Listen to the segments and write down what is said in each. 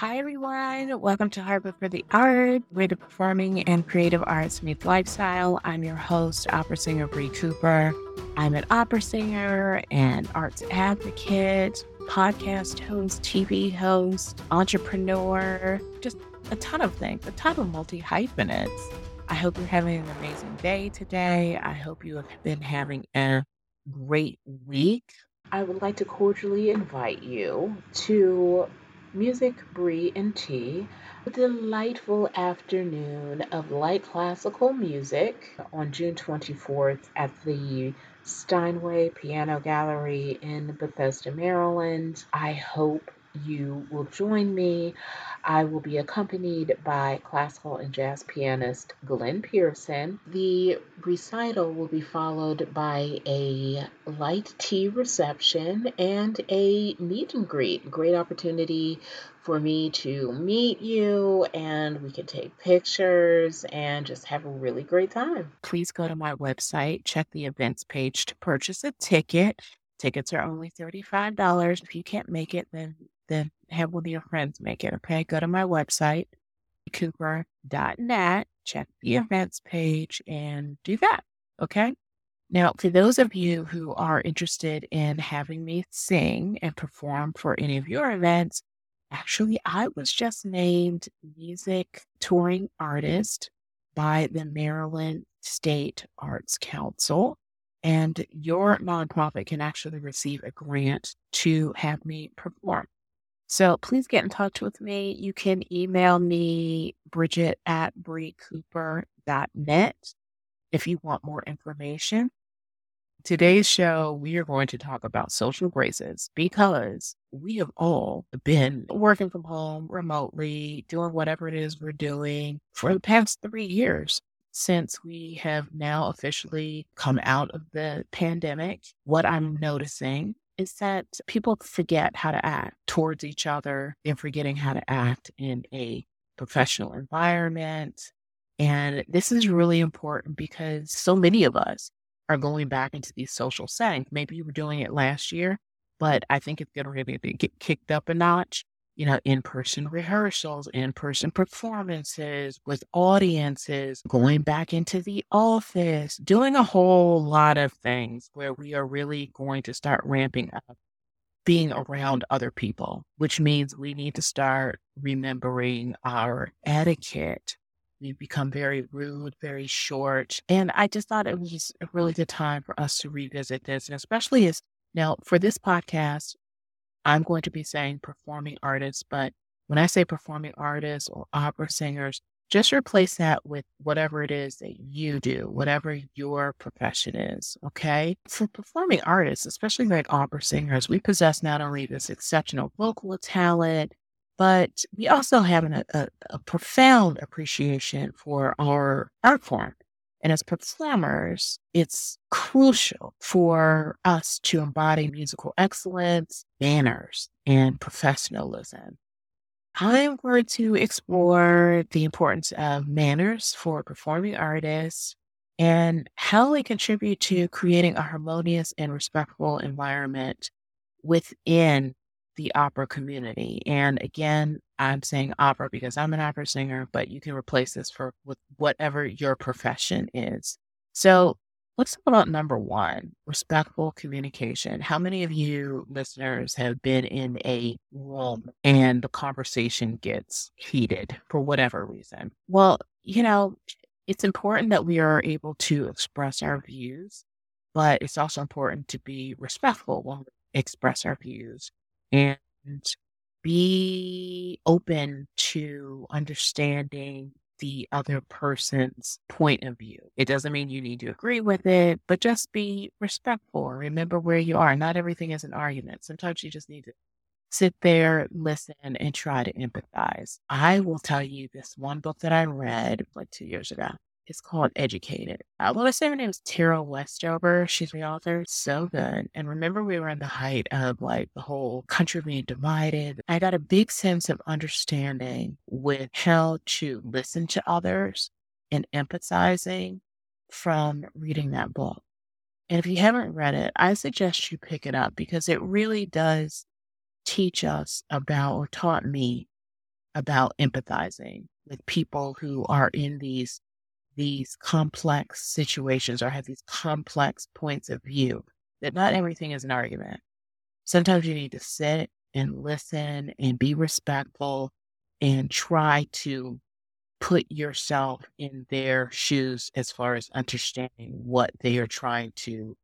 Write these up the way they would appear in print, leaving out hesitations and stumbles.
Hi, everyone. Welcome to Harbour for the Arts, where the performing and creative arts meet lifestyle. I'm your host, opera singer Bri Cooper. I'm an opera singer and arts advocate, podcast host, TV host, entrepreneur, just a ton of things, a ton of multi-hyphenates. I hope you're having an amazing day today. I hope you have been having a great week. I would like to cordially invite you to Music, Brie, and Tea, a delightful afternoon of light classical music on June 24th at the Steinway Piano Gallery in Bethesda, Maryland. I hope you will join me. I will be accompanied by classical and jazz pianist Glenn Pearson. The recital will be followed by a light tea reception and a meet and greet. Great opportunity for me to meet you, and we can take pictures and just have a really great time. Please go to my website, check the events page to purchase a ticket. Tickets are only $35. If you can't make it, then have one of your friends make it, okay? Go to my website, bricooper.net, check the events page, and do that, okay? Now, for those of you who are interested in having me sing and perform for any of your events, actually, I was just named Music Touring Artist by the Maryland State Arts Council. And your nonprofit can actually receive a grant to have me perform. So please get in touch with me. You can email me, Bridget@bricooper.net, if you want more information. Today's show, we are going to talk about social graces because we have all been working from home remotely, doing whatever it is we're doing for the past 3 years. Since we have now officially come out of the pandemic, what I'm noticing is that people forget how to act towards each other and forgetting how to act in a professional environment. And this is really important because so many of us are going back into these social settings. Maybe you were doing it last year, but I think it's going to get kicked up a notch. You know, in-person rehearsals, in-person performances with audiences, going back into the office, doing a whole lot of things where we are really going to start ramping up being around other people, which means we need to start remembering our etiquette. We've become very rude, very short. And I just thought it was a really good time for us to revisit this. And especially as now for this podcast, I'm going to be saying performing artists, but when I say performing artists or opera singers, just replace that with whatever it is that you do, whatever your profession is, okay? For performing artists, especially like opera singers, we possess not only this exceptional vocal talent, but we also have a profound appreciation for our art form. And as performers, it's crucial for us to embody musical excellence, manners, and professionalism. I am going to explore the importance of manners for performing artists and how they contribute to creating a harmonious and respectful environment within the opera community. And again, I'm saying opera because I'm an opera singer, but you can replace this with whatever your profession is. So let's talk about number one, respectful communication. How many of you listeners have been in a room and the conversation gets heated for whatever reason? Well, you know, it's important that we are able to express our views, but it's also important to be respectful when we express our views. And be open to understanding the other person's point of view. It doesn't mean you need to agree with it, but just be respectful. Remember where you are. Not everything is an argument. Sometimes you just need to sit there, listen, and try to empathize. I will tell you this one book that I read like 2 years ago. It's called Educated. I want to say her name is Tara Westover. She's the author. So good. And remember, we were in the height of like the whole country being divided. I got a big sense of understanding with how to listen to others and empathizing from reading that book. And if you haven't read it, I suggest you pick it up because it really does teach us about, or taught me about empathizing with people who are in these complex situations or have these complex points of view, that not everything is an argument. Sometimes you need to sit and listen and be respectful and try to put yourself in their shoes as far as understanding what they are trying to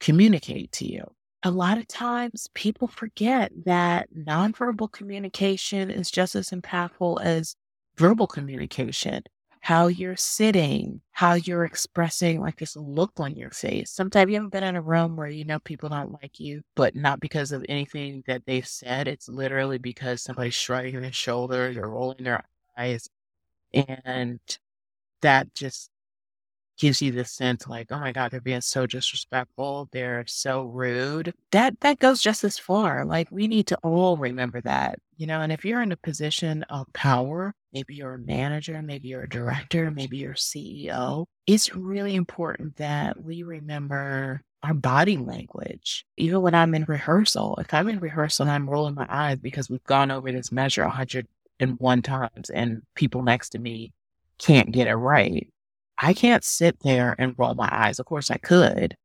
communicate to you. A lot of times people forget that nonverbal communication is just as impactful as verbal communication. How you're sitting, how you're expressing like this look on your face. Sometimes you haven't been in a room where you know people don't like you, but not because of anything that they've said. It's literally because somebody's shrugging their shoulders or rolling their eyes. And that just gives you this sense like, oh my God, they're being so disrespectful. They're so rude. That goes just as far. Like, we need to all remember that, you know, and if you're in a position of power, maybe you're a manager, maybe you're a director, maybe you're a CEO, it's really important that we remember our body language. Even when I'm in rehearsal, if I'm in rehearsal and I'm rolling my eyes because we've gone over this measure 101 times and people next to me can't get it right, I can't sit there and roll my eyes. Of course I could,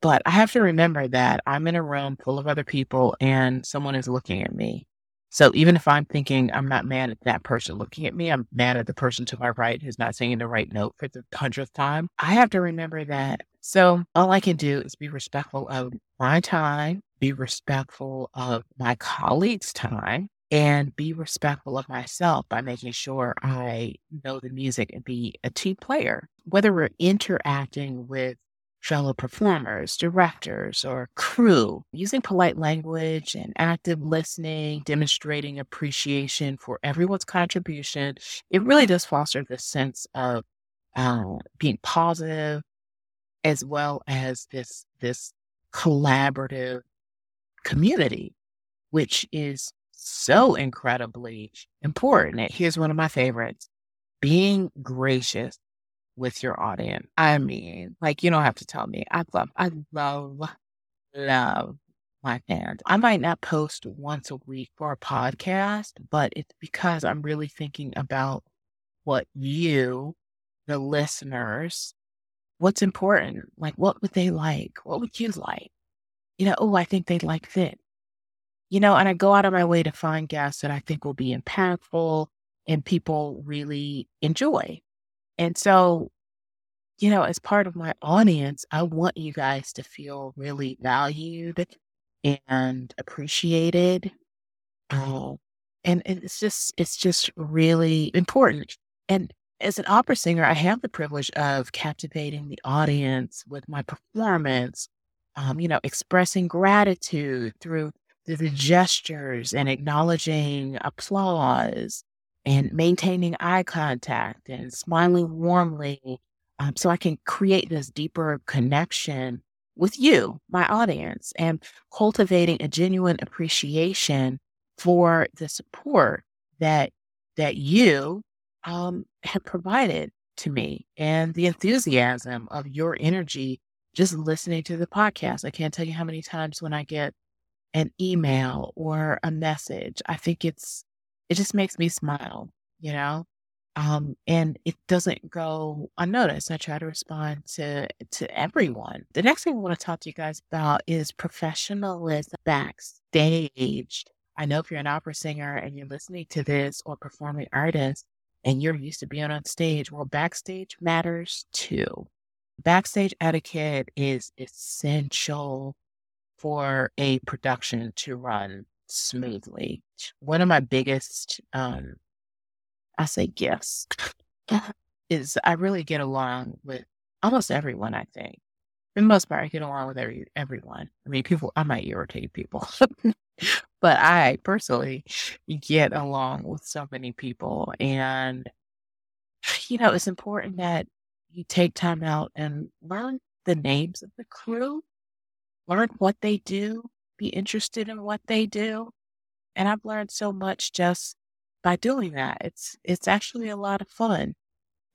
but I have to remember that I'm in a room full of other people and someone is looking at me. So even if I'm thinking I'm not mad at that person looking at me, I'm mad at the person to my right who's not singing the right note for the 100th time. I have to remember that. So all I can do is be respectful of my time, be respectful of my colleagues' time, and be respectful of myself by making sure I know the music and be a team player. Whether we're interacting with fellow performers, directors, or crew, using polite language and active listening, demonstrating appreciation for everyone's contribution, it really does foster this sense of being positive, as well as this collaborative community, which is so incredibly important. And here's one of my favorites: being gracious with your audience. I mean, like, you don't have to tell me. I love my fans. I might not post once a week for a podcast, but it's because I'm really thinking about what you, the listeners, what's important. Like, what would they like? What would you like? You know, oh, I think they'd like this. You know, and I go out of my way to find guests that I think will be impactful and people really enjoy. And so, you know, as part of my audience, I want you guys to feel really valued and appreciated. And it's just really important. And as an opera singer, I have the privilege of captivating the audience with my performance, you know, expressing gratitude through the gestures and acknowledging applause, and maintaining eye contact and smiling warmly, so I can create this deeper connection with you, my audience, and cultivating a genuine appreciation for the support that you have provided to me, and the enthusiasm of your energy just listening to the podcast. I can't tell you how many times when I get an email or a message, I think it just makes me smile, you know, and it doesn't go unnoticed. I try to respond to everyone. The next thing I want to talk to you guys about is professionalism backstage. I know if you're an opera singer and you're listening to this, or performing artist and you're used to being on stage, well, backstage matters too. Backstage etiquette is essential for a production to run smoothly. One of my biggest, gifts is I really get along with almost everyone, I think. For the most part, I get along with everyone. I mean, people, I might irritate people, but I personally get along with so many people. And, you know, it's important that you take time out and learn the names of the crew, learn what they do, be interested in what they do. And I've learned so much just by doing that. It's actually a lot of fun,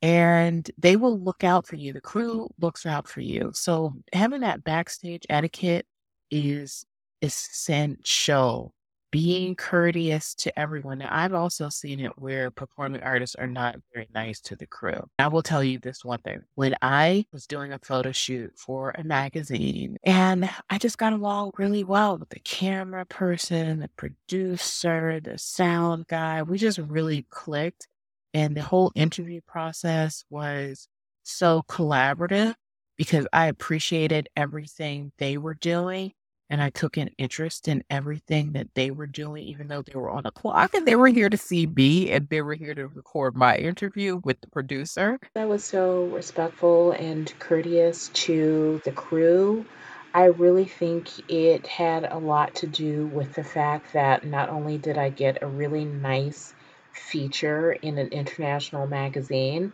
and they will look out for you. The crew looks out for you. So having that backstage etiquette is essential being courteous to everyone. Now, I've also seen it where performing artists are not very nice to the crew. I will tell you this one thing. When I was doing a photo shoot for a magazine, and I just got along really well with the camera person, the producer, the sound guy, we just really clicked. And the whole interview process was so collaborative because I appreciated everything they were doing. And I took an interest in everything that they were doing, even though they were on a clock and they were here to see me and they were here to record my interview with the producer. I was so respectful and courteous to the crew. I really think it had a lot to do with the fact that not only did I get a really nice feature in an international magazine,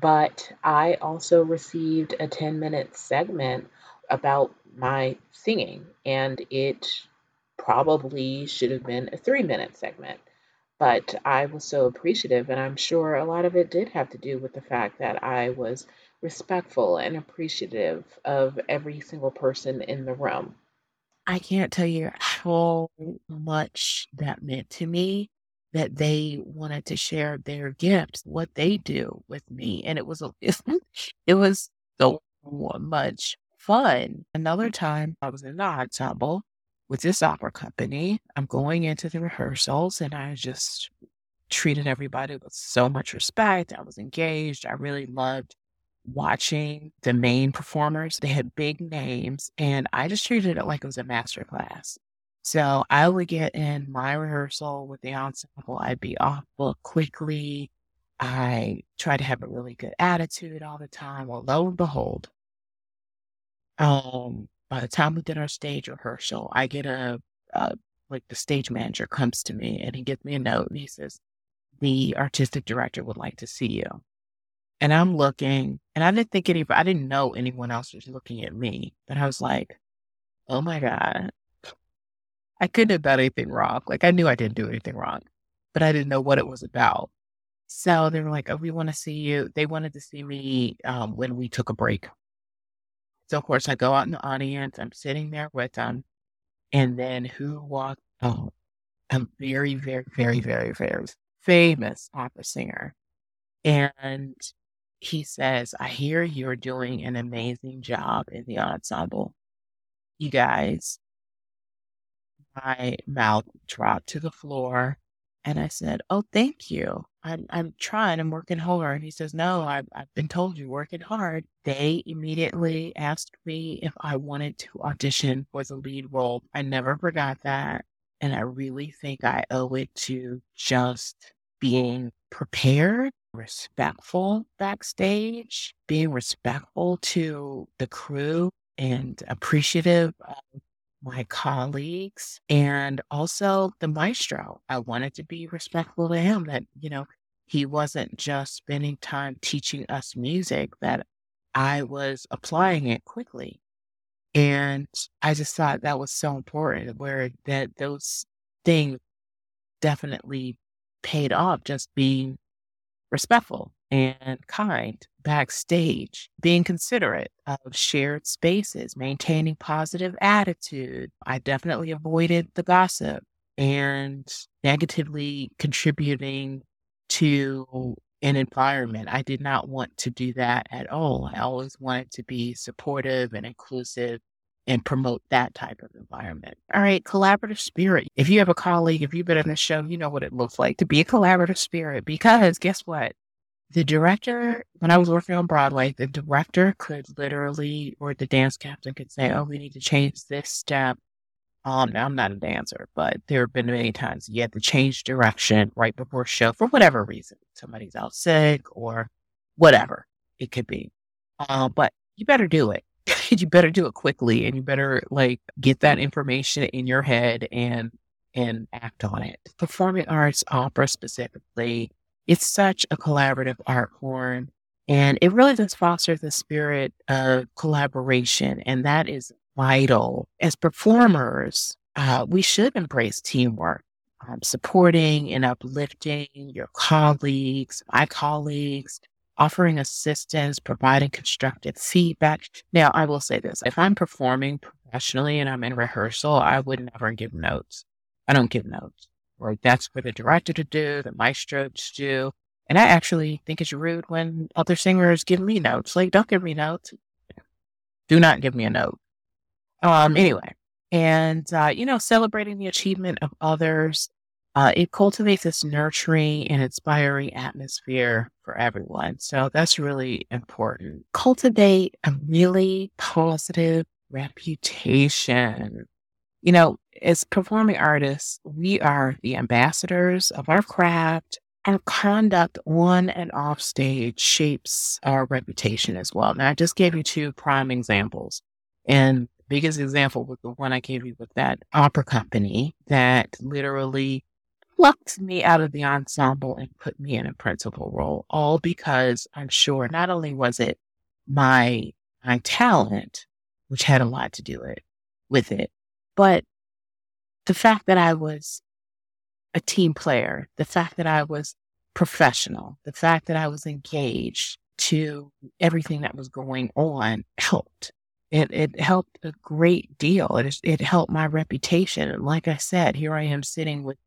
but I also received a 10-minute segment about my singing, and it probably should have been a 3-minute segment, but I was so appreciative, and I'm sure a lot of it did have to do with the fact that I was respectful and appreciative of every single person in the room. I can't tell you how much that meant to me, that they wanted to share their gifts, what they do with me, and it was so much fun. Another time I was in the ensemble with this opera company. I'm going into the rehearsals and I just treated everybody with so much respect. I was engaged. I really loved watching the main performers. They had big names and I just treated it like it was a master class. So I would get in my rehearsal with the ensemble. I'd be off book quickly. I tried to have a really good attitude all the time. Well, lo and behold, by the time we did our stage rehearsal, I get the stage manager comes to me and he gives me a note and he says, the artistic director would like to see you. And I'm looking, and I didn't know anyone else was looking at me, but I was like, oh my God, I couldn't have done anything wrong. Like I knew I didn't do anything wrong, but I didn't know what it was about. So they were like, oh, we want to see you. They wanted to see me when we took a break. So, of course, I go out in the audience. I'm sitting there with them. And then who walked? Oh, a very, very, very, very, very famous opera singer. And he says, I hear you're doing an amazing job in the ensemble. You guys, my mouth dropped to the floor. And I said, oh, thank you. I'm trying. I'm working hard. And he says, no, I've been told you're working hard. They immediately asked me if I wanted to audition for the lead role. I never forgot that. And I really think I owe it to just being prepared, respectful backstage, being respectful to the crew and appreciative of my colleagues, and also the maestro. I wanted to be respectful to him that, he wasn't just spending time teaching us music, that I was applying it quickly. And I just thought that was so important, where that those things definitely paid off, just being respectful and kind backstage, being considerate of shared spaces, maintaining positive attitude. I definitely avoided the gossip and negatively contributing to an environment. I did not want to do that at all. I always wanted to be supportive and inclusive and promote that type of environment. All right, collaborative spirit. If you have a colleague, if you've been on the show, you know what it looks like to be a collaborative spirit, because guess what? The director, when I was working on Broadway, the director could literally, or the dance captain could say, oh, we need to change this step. Now, I'm not a dancer, but there have been many times you had to change direction right before show for whatever reason. Somebody's out sick or whatever it could be. But you better do it. You better do it quickly, and you better get that information in your head and act on it. Performing arts, opera specifically, it's such a collaborative art form, and it really does foster the spirit of collaboration, and that is vital. As performers, we should embrace teamwork, supporting and uplifting your colleagues, my colleagues, offering assistance, providing constructive feedback. Now, I will say this. If I'm performing professionally and I'm in rehearsal, I would never give notes. I don't give notes. Like, that's what the director to do, the maestro to do. And I actually think it's rude when other singers give me notes. Like, don't give me notes. Do not give me a note. Anyway, and, celebrating the achievement of others, it cultivates this nurturing and inspiring atmosphere for everyone. So that's really important. Cultivate a really positive reputation. You know, as performing artists, we are the ambassadors of our craft. Our conduct on and off stage shapes our reputation as well. Now, I just gave you two prime examples. And the biggest example was the one I gave you with that opera company that literally plucked me out of the ensemble and put me in a principal role, all because I'm sure not only was it my talent, which had a lot to do with it, but the fact that I was a team player, the fact that I was professional, the fact that I was engaged to everything that was going on helped. It helped a great deal. It helped my reputation. And like I said, here I am sitting with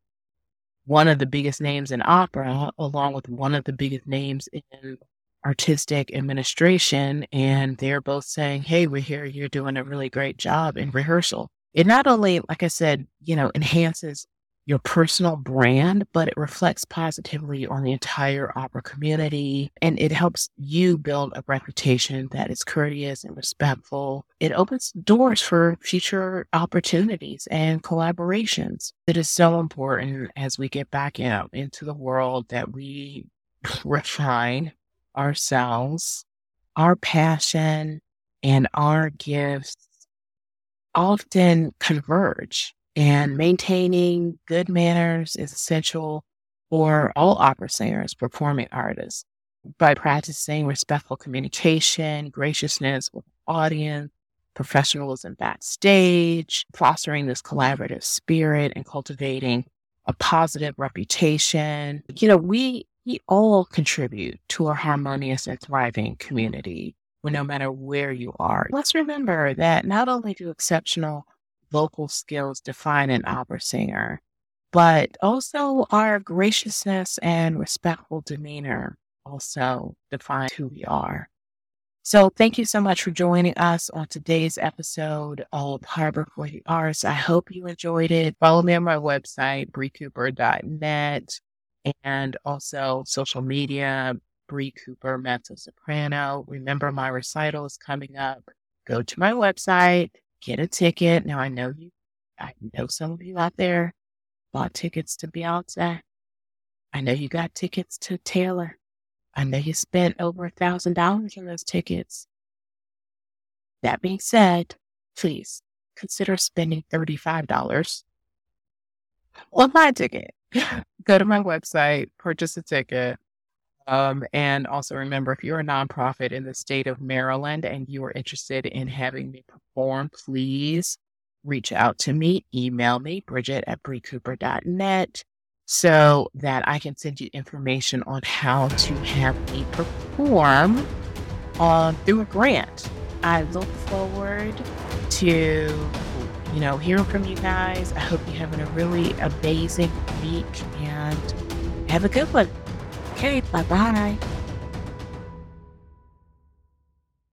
one of the biggest names in opera, along with one of the biggest names in artistic administration. And they're both saying, hey, we're here. You're doing a really great job in rehearsal. It not only, like I said, enhances your personal brand, but it reflects positively on the entire opera community, and it helps you build a reputation that is courteous and respectful. It opens doors for future opportunities and collaborations. It is so important as we get back out into the world that we refine ourselves, our passion, and our gifts often converge. And maintaining good manners is essential for all opera singers, performing artists. By practicing respectful communication, graciousness with the audience, professionalism backstage, fostering this collaborative spirit and cultivating a positive reputation, we all contribute to a harmonious and thriving community, no matter where you are. Let's remember that not only do exceptional vocal skills define an opera singer, but also our graciousness and respectful demeanor also define who we are. So thank you so much for joining us on today's episode of Harbour for the Arts. I hope you enjoyed it. Follow me on my website, bricooper.net, and also social media, Bri Cooper, Mezzo Soprano. Remember, my recital is coming up. Go to my website. Get a ticket. Now, I know some of you out there bought tickets to Beyonce. I know you got tickets to Taylor. I know you spent over $1,000 on those tickets. That being said, please consider spending $35 on my ticket. Go to my website, purchase a ticket. And also remember, if you're a nonprofit in the state of Maryland and you are interested in having me perform, please reach out to me, email me, bridget@bricooper.net, so that I can send you information on how to have me perform through a grant. I look forward to, hearing from you guys. I hope you're having a really amazing week and have a good one. Okay, bye-bye.